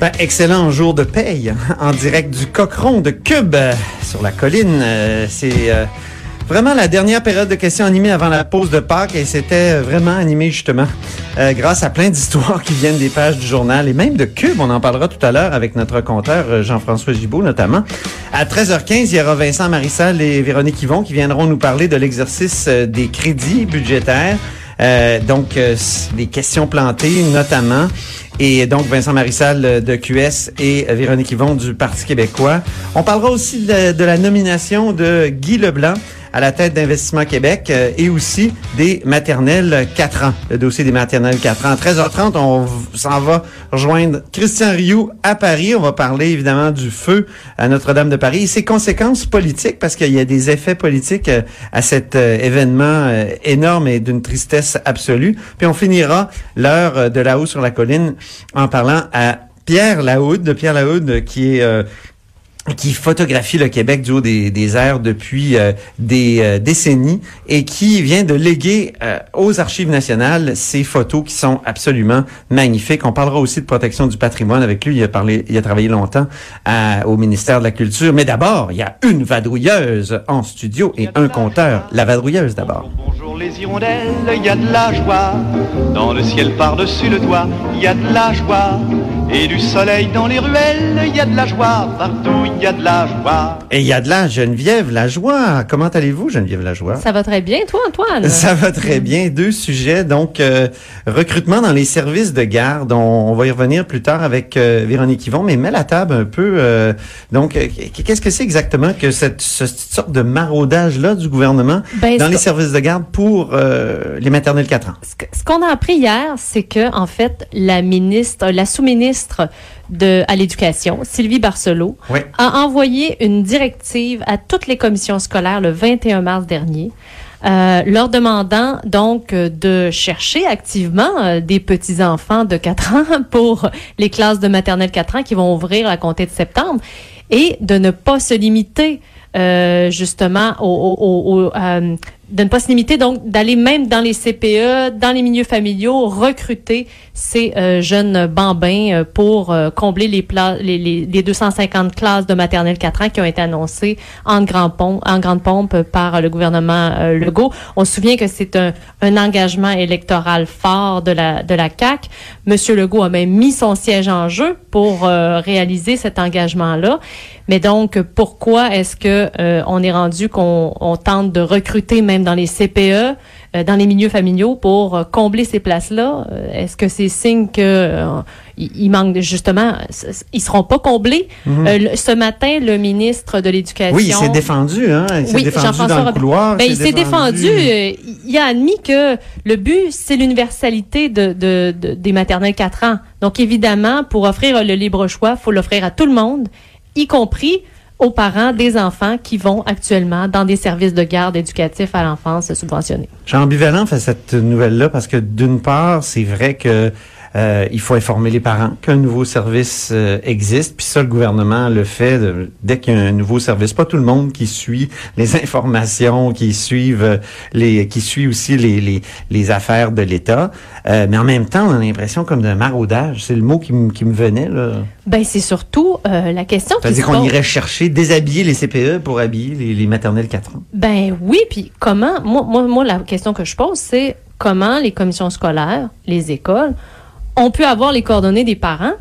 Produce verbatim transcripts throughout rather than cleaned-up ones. Ben, excellent jour de paye en direct du Cochon de Cube euh, sur la colline. Euh, c'est euh, vraiment la dernière période de questions animées avant la pause de Pâques et c'était vraiment animé justement euh, grâce à plein d'histoires qui viennent des pages du journal et même de Cube. On en parlera tout à l'heure avec notre compteur euh, Jean-François Gibault notamment. À treize heures quinze, il y aura Vincent Marissal et Véronique Yvon qui viendront nous parler de l'exercice euh, des crédits budgétaires. Euh, donc, euh, des questions plantées notamment. Et donc, Vincent Marissal de Q S et Véronique Yvon du Parti québécois. On parlera aussi de, de la nomination de Guy Leblanc à la tête d'Investissement Québec euh, et aussi des maternelles quatre ans, le dossier des maternelles quatre ans. À treize heures trente, on s'en va rejoindre Christian Rioux à Paris. On va parler évidemment du feu à Notre-Dame de Paris et ses conséquences politiques parce qu'il y a des effets politiques euh, à cet euh, événement euh, énorme et d'une tristesse absolue. Puis on finira l'heure euh, de là-haut sur la colline en parlant à Pierre Lahoud, de Pierre Lahoud qui est... Euh, qui photographie le Québec du haut des, des airs depuis euh, des euh, décennies et qui vient de léguer euh, aux Archives nationales ces photos qui sont absolument magnifiques. On parlera aussi de protection du patrimoine avec lui. Il a parlé, il a travaillé longtemps à, au ministère de la Culture. Mais d'abord, il y a une vadrouilleuse en studio et un compteur. La vadrouilleuse d'abord. Bonjour, bonjour les hirondelles, il y a de la joie. Dans le ciel par-dessus le toit, il y a de la joie. Et du soleil dans les ruelles, il y a de la joie partout. Il y a de la joie. Et il y a de la Geneviève Lajoie. Comment allez-vous, Geneviève Lajoie? Ça va très bien, toi, Antoine? Ça va très bien. Deux sujets, donc euh, recrutement dans les services de garde. On, on va y revenir plus tard avec euh, Véronique Yvon, mais mets la table un peu. Euh, donc, euh, qu'est-ce que c'est exactement que cette, cette sorte de maraudage-là du gouvernement ben, dans les que... services de garde pour euh, les maternelles quatre ans? Ce, que, ce qu'on a appris hier, c'est que, en fait, la ministre, la sous-ministre de, à l'éducation, Sylvie Barcelo, oui. a envoyé une directive à toutes les commissions scolaires le vingt et un mars dernier, euh, leur demandant donc de chercher activement euh, des petits-enfants de quatre ans pour les classes de maternelle quatre ans qui vont ouvrir à compter de septembre et de ne pas se limiter euh, justement au... au, au euh, de ne pas se limiter, donc d'aller même dans les C P E, dans les milieux familiaux, recruter ces euh, jeunes bambins euh, pour euh, combler les, pla- les, les, les deux cent cinquante classes de maternelle quatre ans qui ont été annoncées en, grand pom- en grande pompe par euh, le gouvernement euh, Legault. On se souvient que c'est un, un engagement électoral fort de la, de la C A Q. Monsieur Legault a même mis son siège en jeu pour euh, réaliser cet engagement-là. Mais donc, pourquoi est-ce que euh, on est rendu qu'on on tente de recruter même dans les C P E, euh, dans les milieux familiaux pour euh, combler ces places-là? Est-ce que c'est signe que euh, il manque justement, ils seront pas comblés? Mm-hmm. Euh, le, ce matin, le ministre de l'Éducation... Oui, il s'est défendu, hein? Il s'est oui, défendu Jean-François dans Robert. le couloir. Ben, il s'est défendu. Euh, il a admis que le but, c'est l'universalité de, de, de, des maternelles quatre ans. Donc, évidemment, pour offrir le libre choix, faut l'offrir à tout le monde, y compris aux parents des enfants qui vont actuellement dans des services de garde éducatifs à l'enfance subventionnés. Je suis ambivalent face à cette nouvelle-là parce que d'une part, c'est vrai que euh, il faut informer les parents qu'un nouveau service euh, existe, puis ça, le gouvernement le fait de, dès qu'il y a un nouveau service. Pas tout le monde qui suit les informations, qui suivent euh, les, qui suit aussi les les, les affaires de l'État. Euh, mais en même temps, on a l'impression comme d'un maraudage. C'est le mot qui me qui me venait là. Ben c'est surtout euh, la question. C'est-à-dire qu'on irait chercher, déshabiller les C P E pour habiller les, les maternelles quatre ans. Ben oui, puis comment? Moi, moi, moi, la question que je pose, c'est comment les commissions scolaires, les écoles, ont pu avoir les coordonnées des parents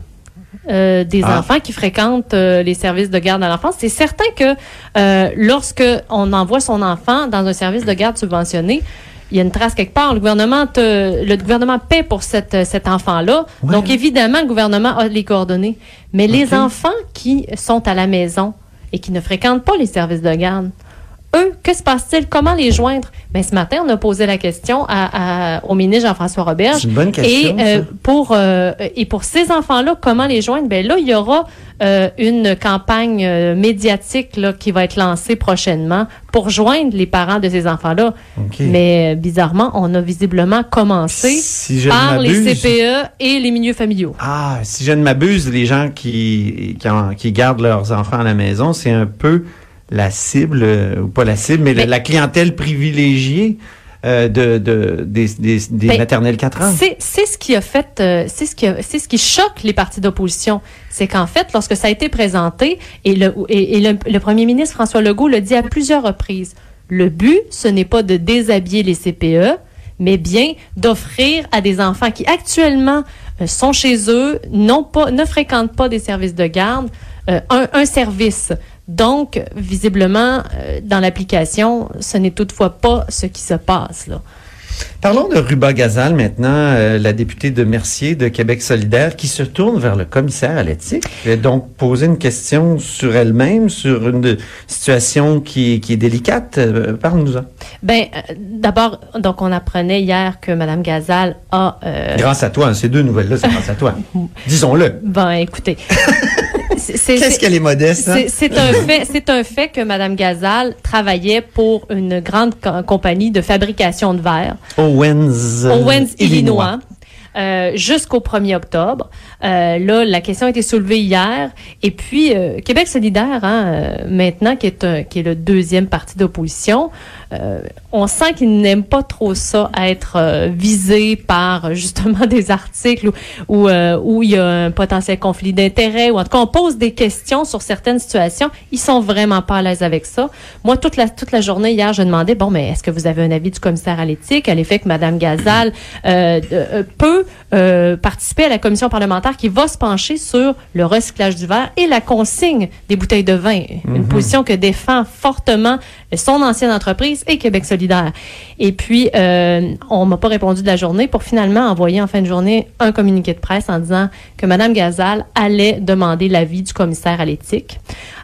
euh, des ah. enfants qui fréquentent euh, les services de garde à l'enfance. C'est certain que euh, lorsque on envoie son enfant dans un service de garde subventionné, il y a une trace quelque part. Le gouvernement te, le gouvernement paie pour cette, cet enfant-là. Ouais. Donc, évidemment, le gouvernement a les coordonnées. Mais okay. les enfants qui sont à la maison et qui ne fréquentent pas les services de garde, eux, que se passe-t-il? Comment les joindre? Bien, ce matin, on a posé la question à, à, au ministre Jean-François Roberge. C'est une bonne question, et, euh, pour, euh, et pour ces enfants-là, comment les joindre? Bien là, il y aura euh, une campagne euh, médiatique là, qui va être lancée prochainement pour joindre les parents de ces enfants-là. Okay. Mais euh, bizarrement, on a visiblement commencé si par les C P E et les milieux familiaux. Ah, si je ne m'abuse, les gens qui, qui, en, qui gardent leurs enfants à la maison, c'est un peu... la cible, ou pas la cible, mais, mais la, la clientèle privilégiée euh, de, de, des, des, des ben, maternelles quatre ans. C'est, c'est ce qui a fait, euh, c'est, ce qui a, c'est ce qui choque les partis d'opposition. C'est qu'en fait, lorsque ça a été présenté, et le, et, et le, le premier ministre François Legault l'a dit à plusieurs reprises, le but, ce n'est pas de déshabiller les C P E, mais bien d'offrir à des enfants qui actuellement euh, sont chez eux, non pas, ne fréquentent pas des services de garde, euh, un, un service. Donc, visiblement, euh, dans l'application, ce n'est toutefois pas ce qui se passe, là. Parlons de Ruba-Gazal maintenant, euh, la députée de Mercier de Québec solidaire, qui se tourne vers le commissaire à l'éthique. Elle a donc posé une question sur elle-même, sur une situation qui, qui est délicate. Euh, parle-nous-en. Bien, euh, d'abord, donc on apprenait hier que Mme Gazal a... Euh, grâce à toi, hein, ces deux nouvelles-là, c'est grâce à toi. Disons-le. Ben, écoutez... C'est, c'est, Qu'est-ce qu'elle est modeste, hein? c'est, c'est, un fait, c'est un fait que Mme Gazal travaillait pour une grande co- compagnie de fabrication de verre. Owens, Owens Illinois. Illinois. Euh, jusqu'au premier octobre. Euh, là, la question a été soulevée hier. Et puis, euh, Québec solidaire, hein, euh, maintenant, qui est, un, qui est le deuxième parti d'opposition, euh, on sent qu'ils n'aiment pas trop ça, être euh, visé par, justement, des articles où, où, euh, où il y a un potentiel conflit d'intérêts, ou en tout cas, on pose des questions sur certaines situations. Ils sont vraiment pas à l'aise avec ça. Moi, toute la, toute la journée, hier, je demandais, bon, mais est-ce que vous avez un avis du commissaire à l'éthique à l'effet que Mme Gazal euh, euh, peut Euh, participer à la commission parlementaire qui va se pencher sur le recyclage du verre et la consigne des bouteilles de vin. Mm-hmm. Une position que défend fortement son ancienne entreprise et Québec solidaire. Et puis, euh, on m'a pas répondu de la journée pour finalement envoyer en fin de journée un communiqué de presse en disant que Mme Gazal allait demander l'avis du commissaire à l'éthique.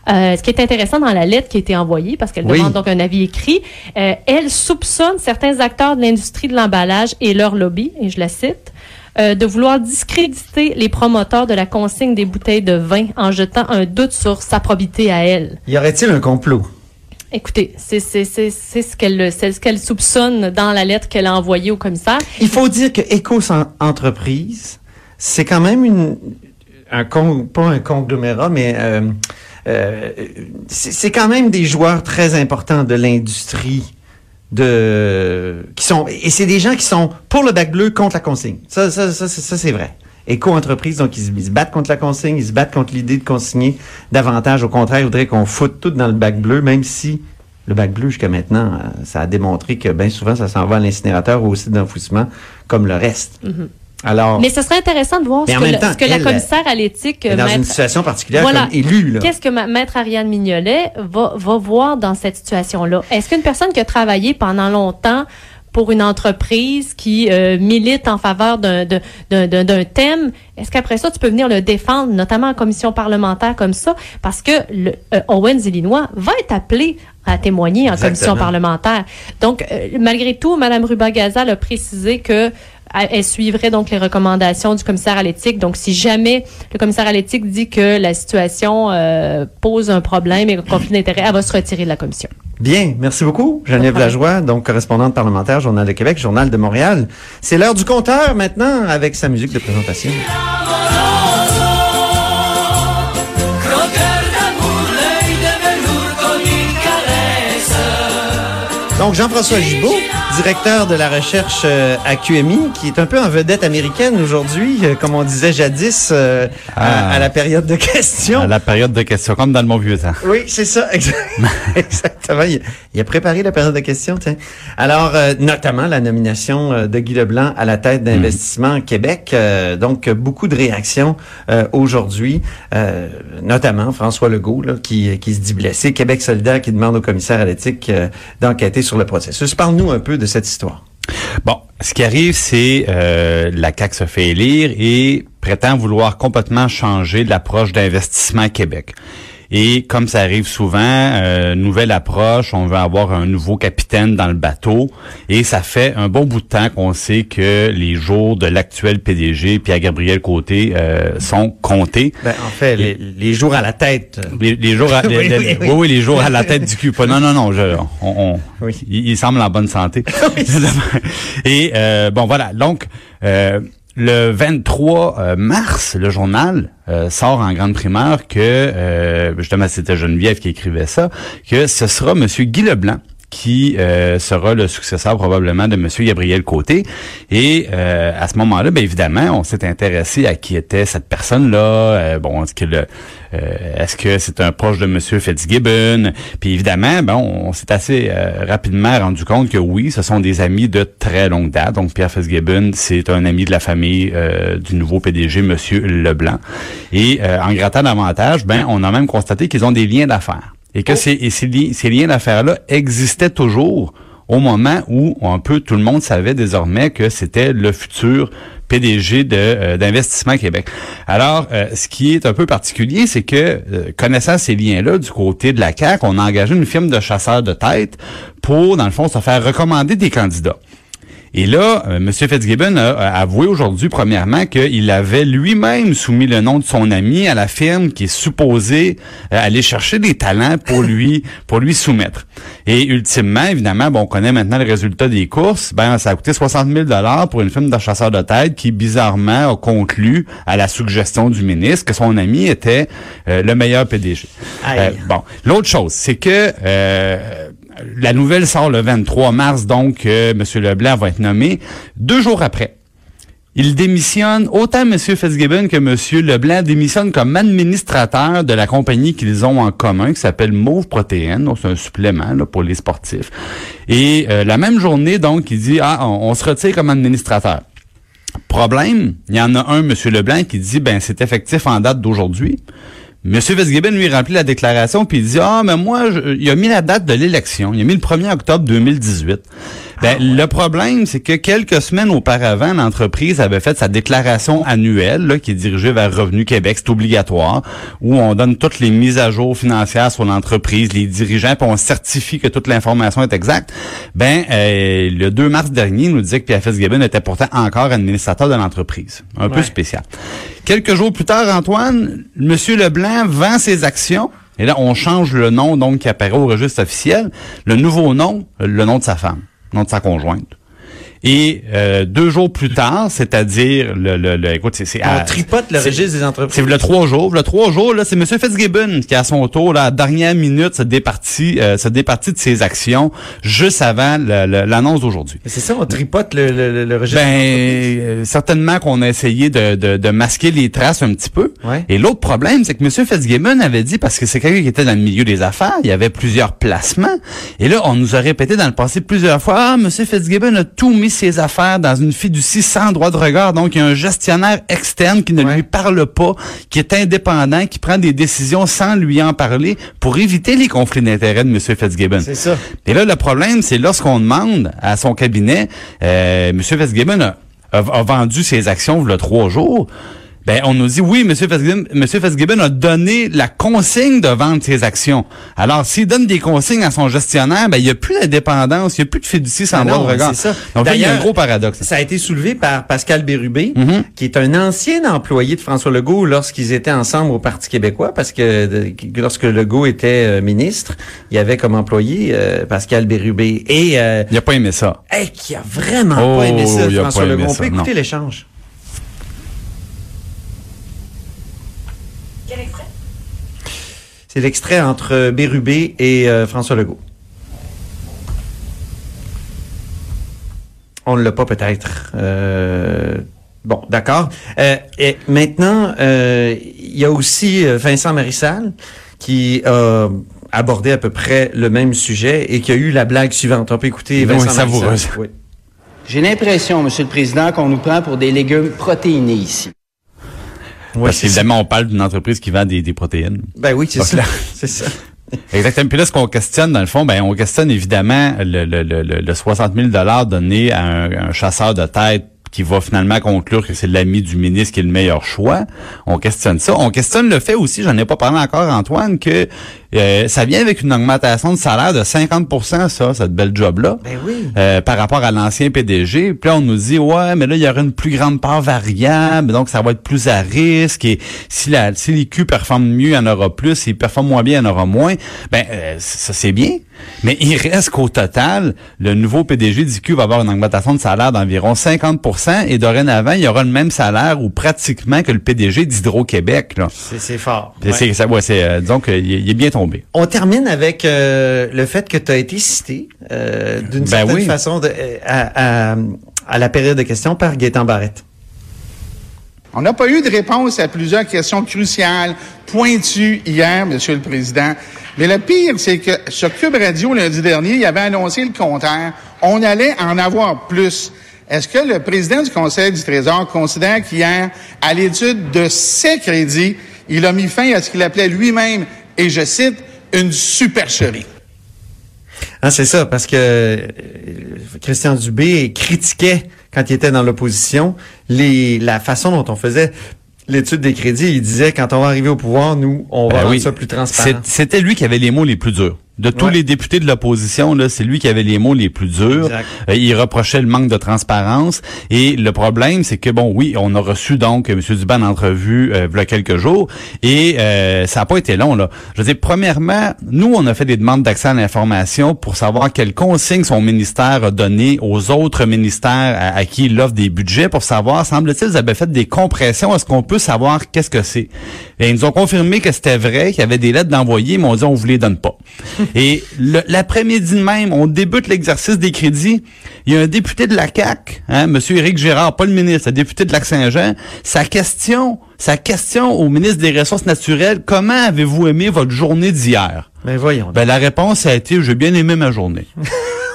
Euh, ce qui est intéressant dans la lettre qui a été envoyée, parce qu'elle oui. demande donc un avis écrit, euh, elle soupçonne certains acteurs de l'industrie de l'emballage et leur lobby, et je la cite, Euh, de vouloir discréditer les promoteurs de la consigne des bouteilles de vin en jetant un doute sur sa probité à elle. Y aurait-il un complot? Écoutez, c'est, c'est, c'est, c'est, ce qu'elle, c'est ce qu'elle soupçonne dans la lettre qu'elle a envoyée au commissaire. Il faut dire que Éco Entreprises, c'est quand même une, un con, pas un conglomérat, mais euh, euh, c'est, c'est quand même des joueurs très importants de l'industrie. De, qui sont, et c'est des gens qui sont pour le bac bleu contre la consigne. Ça, ça, ça, ça, ça c'est vrai. Éco-entreprises, donc, ils, ils se battent contre la consigne, ils se battent contre l'idée de consigner davantage. Au contraire, ils voudraient qu'on foute tout dans le bac bleu, même si le bac bleu, jusqu'à maintenant, ça a démontré que bien souvent, ça s'en va à l'incinérateur ou au site d'enfouissement, comme le reste. Mm-hmm. Alors, mais ce serait intéressant de voir ce que, temps, ce que elle, la commissaire à l'éthique... Dans maître, une situation particulière voilà, comme élue. Là. Qu'est-ce que ma, maître Ariane Mignolet va, va voir dans cette situation-là? Est-ce qu'une personne qui a travaillé pendant longtemps pour une entreprise qui euh, milite en faveur d'un, d'un, d'un, d'un thème, est-ce qu'après ça, tu peux venir le défendre, notamment en commission parlementaire comme ça? Parce que le, euh, Owens Illinois va être appelé à témoigner en Exactement. commission parlementaire. Donc, euh, malgré tout, Mme Ruba-Gazal a précisé que elle suivrait donc les recommandations du commissaire à l'éthique. Donc, si jamais le commissaire à l'éthique dit que la situation euh, pose un problème et un conflit d'intérêt, elle va se retirer de la commission. Bien. Merci beaucoup, Geneviève Lajoie, donc correspondante parlementaire, Journal de Québec, Journal de Montréal. C'est l'heure du compteur maintenant avec sa musique de présentation. Donc, Jean-François Gibault, directeur de la recherche euh, à Q M I, qui est un peu en vedette américaine aujourd'hui, euh, comme on disait jadis, euh, à, à la période de questions. À la période de questions, comme dans le bon vieux temps. Oui, c'est ça, exactement. Exactement. Il, il a préparé la période de questions, tiens. Alors, euh, notamment la nomination de Guy Leblanc à la tête d'Investissement mmh. Québec. Euh, donc, beaucoup de réactions euh, aujourd'hui, euh, notamment François Legault, là, qui, qui se dit blessé. Québec solidaire qui demande au commissaire à l'éthique euh, d'enquêter sur le processus. Parle-nous un peu de cette histoire. Bon, ce qui arrive, c'est euh, la C A Q se fait élire et prétend vouloir complètement changer l'approche d'Investissement Québec. Et comme ça arrive souvent, euh, nouvelle approche, on veut avoir un nouveau capitaine dans le bateau. Et ça fait un bon bout de temps qu'on sait que les jours de l'actuel P D G, Pierre-Gabriel Côté, euh, sont comptés. Ben, en fait, les, les jours à la tête. Les, les jours à, les, oui, les, oui, oui. oui, oui, les jours à la tête du cul. Non, non, non, je, on, on, oui. il, il semble en bonne santé. Oui. Et euh, bon, voilà, donc... Euh, Le vingt-trois mars, le journal euh, sort en grande primeur que, euh, justement c'était Geneviève qui écrivait ça, que ce sera M. Guy Leblanc qui euh, sera le successeur probablement de M. Gabriel Côté. Et euh, à ce moment-là, bien évidemment, on s'est intéressé à qui était cette personne-là. Euh, bon, est-ce que le, euh, est-ce que c'est un proche de M. Fitzgibbon? Puis évidemment, ben, on, on s'est assez euh, rapidement rendu compte que oui, ce sont des amis de très longue date. Donc, Pierre Fitzgibbon, c'est un ami de la famille euh, du nouveau P D G, M. Leblanc. Et euh, en grattant davantage, ben, on a même constaté qu'ils ont des liens d'affaires. Et que oh. ces, et ces, li- ces liens d'affaires-là existaient toujours au moment où un peu tout le monde savait désormais que c'était le futur P D G de, euh, d'Investissement Québec. Alors, euh, ce qui est un peu particulier, c'est que, euh, connaissant ces liens-là du côté de la C A Q, on a engagé une firme de chasseurs de tête pour, dans le fond, se faire recommander des candidats. Et là, euh, M. Fitzgibbon a, a avoué aujourd'hui, premièrement, qu'il avait lui-même soumis le nom de son ami à la firme qui est supposée euh, aller chercher des talents pour lui pour lui soumettre. Et ultimement, évidemment, bon, on connaît maintenant le résultat des courses. Ben, ça a coûté soixante mille dollars pour une firme de chasseurs de tête qui, bizarrement, a conclu à la suggestion du ministre que son ami était euh, le meilleur P D G. Euh, bon, l'autre chose, c'est que... Euh, La nouvelle sort le vingt-trois mars, donc euh, M. Leblanc va être nommé. Deux jours après, il démissionne, autant M. Fitzgibbon que M. Leblanc démissionne comme administrateur de la compagnie qu'ils ont en commun, qui s'appelle Move Protéine. Donc, c'est un supplément là, pour les sportifs. Et euh, la même journée, donc, il dit « Ah, on, on se retire comme administrateur ». Problème, il y en a un, M. Leblanc, qui dit « Ben, c'est effectif en date d'aujourd'hui ». M. Fitzgibbon, lui, remplit la déclaration, puis il dit « Ah, mais moi, je, il a mis la date de l'élection. Il a mis le premier octobre deux mille dix-huit. Ah, » Ben, ouais. Le problème, c'est que quelques semaines auparavant, l'entreprise avait fait sa déclaration annuelle, là, qui est dirigée vers Revenu Québec, c'est obligatoire, où on donne toutes les mises à jour financières sur l'entreprise, les dirigeants, puis on certifie que toute l'information est exacte. Ben, euh, le deux mars dernier, il nous disait que Pierre Fitzgibbon était pourtant encore administrateur de l'entreprise. Un ouais. peu spécial. Quelques jours plus tard, Antoine, M. Leblanc vend ses actions. Et là, on change le nom donc qui apparaît au registre officiel. Le nouveau nom, le nom de sa femme, le nom de sa conjointe. Et euh, deux jours plus tard, c'est-à-dire le, le, le écoute, c'est, c'est on à, tripote le registre des entreprises. C'est le trois jours, le trois jours là, c'est M. Fitzgibbon qui à son tour là, à la dernière minute, se départit, euh, se départit de ses actions juste avant le, le, l'annonce d'aujourd'hui. Mais c'est ça, on tripote le, le, le registre. Ben des entreprises. Euh, certainement qu'on a essayé de, de, de masquer les traces un petit peu. Ouais. Et l'autre problème, c'est que M. Fitzgibbon avait dit parce que c'est quelqu'un qui était dans le milieu des affaires, il y avait plusieurs placements. Et là, on nous a répété dans le passé plusieurs fois, ah, M. Fitzgibbon a tout mis ses affaires dans une fiducie sans droit de regard. Donc, il y a un gestionnaire externe qui ne ouais. lui parle pas, qui est indépendant, qui prend des décisions sans lui en parler pour éviter les conflits d'intérêts de M. Fitzgibbon. C'est ça. Et là, le problème, c'est lorsqu'on demande à son cabinet, euh, M. Fitzgibbon a, a, a vendu ses actions il y a trois jours. Ben, on nous dit, oui, M. Fitzgibbon, M. Fitzgibbon a donné la consigne de vendre ses actions. Alors, s'il donne des consignes à son gestionnaire, ben, il n'y a plus d'indépendance, il n'y a plus de fiducie sans droit de regard. C'est ça. Donc, il y a un gros paradoxe. Ça a été soulevé par Pascal Bérubé, mm-hmm. qui est un ancien employé de François Legault lorsqu'ils étaient ensemble au Parti québécois, parce que de, lorsque Legault était euh, ministre, il y avait comme employé euh, Pascal Bérubé. Et, euh, il n'a pas aimé ça. Eh, qui a vraiment oh, pas aimé ça, François aimé Legault. Ça, on peut écouter non. l'échange. Quel extrait? C'est l'extrait entre Bérubé et euh, François Legault. on ne l'a pas peut-être. Euh, bon, d'accord. Euh, et maintenant, euh, il y a aussi Vincent Marissal qui a abordé à peu près le même sujet et qui a eu la blague suivante. On peut écouter Vincent Marissal. Non, savoureuse. Oui. J'ai l'impression, Monsieur le Président, qu'on nous prend pour des légumes protéinés ici. Oui, parce qu'évidemment, on parle d'une entreprise qui vend des, des protéines. Ben oui, c'est ça. C'est ça. Exactement. Puis là, ce qu'on questionne, dans le fond, ben on questionne évidemment le, le, le, le soixante mille dollars donné à un, un chasseur de tête qui va finalement conclure que c'est l'ami du ministre qui est le meilleur choix. On questionne ça. On questionne le fait aussi, j'en ai pas parlé encore, Antoine, que euh, ça vient avec une augmentation de salaire de cinquante pour cent, ça, cette belle job-là, ben oui. euh, par rapport à l'ancien P D G. Puis là, on nous dit, ouais, mais là, il y aura une plus grande part variable, donc ça va être plus à risque. Et si la si les Q performent mieux, il y en aura plus. S'ils performent moins bien, il y en aura moins. Ben euh, ça, c'est bien. Mais il reste qu'au total, le nouveau P D G d'I Q va avoir une augmentation de salaire d'environ cinquante pour cent et dorénavant, il y aura le même salaire ou pratiquement que le P D G d'Hydro-Québec. Là. C'est, c'est fort. Ouais. C'est, ça, ouais, c'est, euh, donc, il, il est bien tombé. On termine avec euh, le fait que tu as été cité euh, d'une ben certaine oui. façon de, à, à, à la période de questions par Gaétan Barrette. On n'a pas eu de réponse à plusieurs questions cruciales, pointues hier, Monsieur le Président. Mais le pire, c'est que sur Cube Radio, lundi dernier, il avait annoncé le contraire. On allait en avoir plus. Est-ce que le président du Conseil du Trésor considère qu'hier, à l'étude de ses crédits, il a mis fin à ce qu'il appelait lui-même, et je cite, « une supercherie ». Ah, c'est ça, parce que Christian Dubé critiquait, quand il était dans l'opposition, les, la façon dont on faisait l'étude des crédits. Il disait, quand on va arriver au pouvoir, nous, on va ben rendre oui. ça plus transparent. C'est, c'était lui qui avait les mots les plus durs. De tous ouais. les députés de l'opposition, là, c'est lui qui avait les mots les plus durs. Euh, il reprochait le manque de transparence. Et le problème, c'est que, bon, oui, on a reçu donc M. Dubé en entrevue euh, il y a quelques jours. Et euh, ça n'a pas été long, là. Je veux dire, premièrement, nous, on a fait des demandes d'accès à l'information pour savoir quelles consignes son ministère a données aux autres ministères à, à qui il offre des budgets pour savoir, semble-t-il, ils avaient fait des compressions. Est-ce qu'on peut savoir qu'est-ce que c'est? Et ils nous ont confirmé que c'était vrai, qu'il y avait des lettres d'envoyés, mais on dit on vous les donne pas. Et le, l'après-midi même, on débute l'exercice des crédits. Il y a un député de la C A Q, hein, M. Éric Girard, pas le ministre, le député de Lac-Saint-Jean. Sa question, sa question au ministre des Ressources naturelles, comment avez-vous aimé votre journée d'hier? Ben voyons. Ben la réponse a été, j'ai bien aimé ma journée.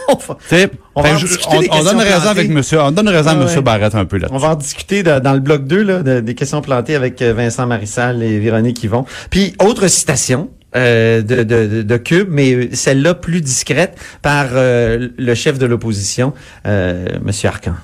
Enfin, on, va je, on, on donne raison plantées. avec monsieur, on donne raison ah ouais. à monsieur Barrette un peu là. On va en discuter de, dans le bloc deux là, de, des questions plantées avec Vincent Marissal et Véronique Yvon. Puis autre citation euh, de, de, de Cube, mais celle-là plus discrète par euh, le chef de l'opposition, euh, monsieur Arcand.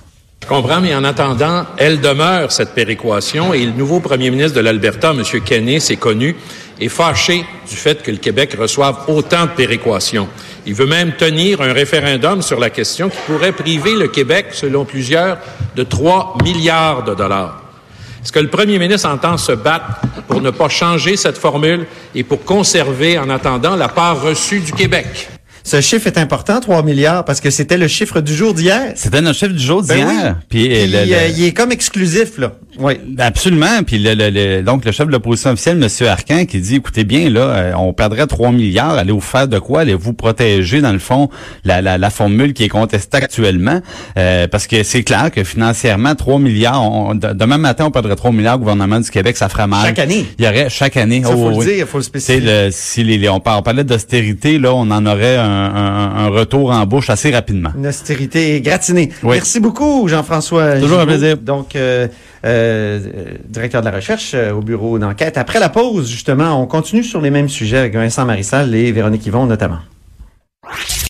Je comprends, mais en attendant, elle demeure cette péréquation et le nouveau premier ministre de l'Alberta, monsieur Kenney, c'est connu, est fâché du fait que le Québec reçoive autant de péréquation. Il veut même tenir un référendum sur la question qui pourrait priver le Québec, selon plusieurs, de trois milliards de dollars. Est-ce que le premier ministre entend se battre pour ne pas changer cette formule et pour conserver, en attendant, la part reçue du Québec? Ce chiffre est important, trois milliards, parce que c'était le chiffre du jour d'hier. C'était notre chiffre du jour d'hier. Ben oui. Puis, Puis le, le... Euh, il est comme exclusif, là. Oui, absolument. Puis le, le, le, donc, le chef de l'opposition officielle, M. Arcand, qui dit, écoutez bien, là, on perdrait trois milliards. Allez-vous faire de quoi? Allez-vous protéger, dans le fond, la, la, la formule qui est contestée actuellement? Euh, parce que c'est clair que financièrement, trois milliards, on, demain matin, on perdrait trois milliards au gouvernement du Québec, ça ferait mal. Chaque année. Il y aurait chaque année. Ça, oh, faut oui. le dire, il faut le spécifier. Le, si les, les, on parlait d'austérité, là, on en aurait un, un, un retour en bouche assez rapidement. Une austérité gratinée. Oui. Merci beaucoup, Jean-François. Toujours Gibault. Un plaisir. Donc, euh, euh, Euh, directeur de la recherche euh, au bureau d'enquête. Après la pause, justement, on continue sur les mêmes sujets avec Vincent Marissal et Véronique Yvon notamment.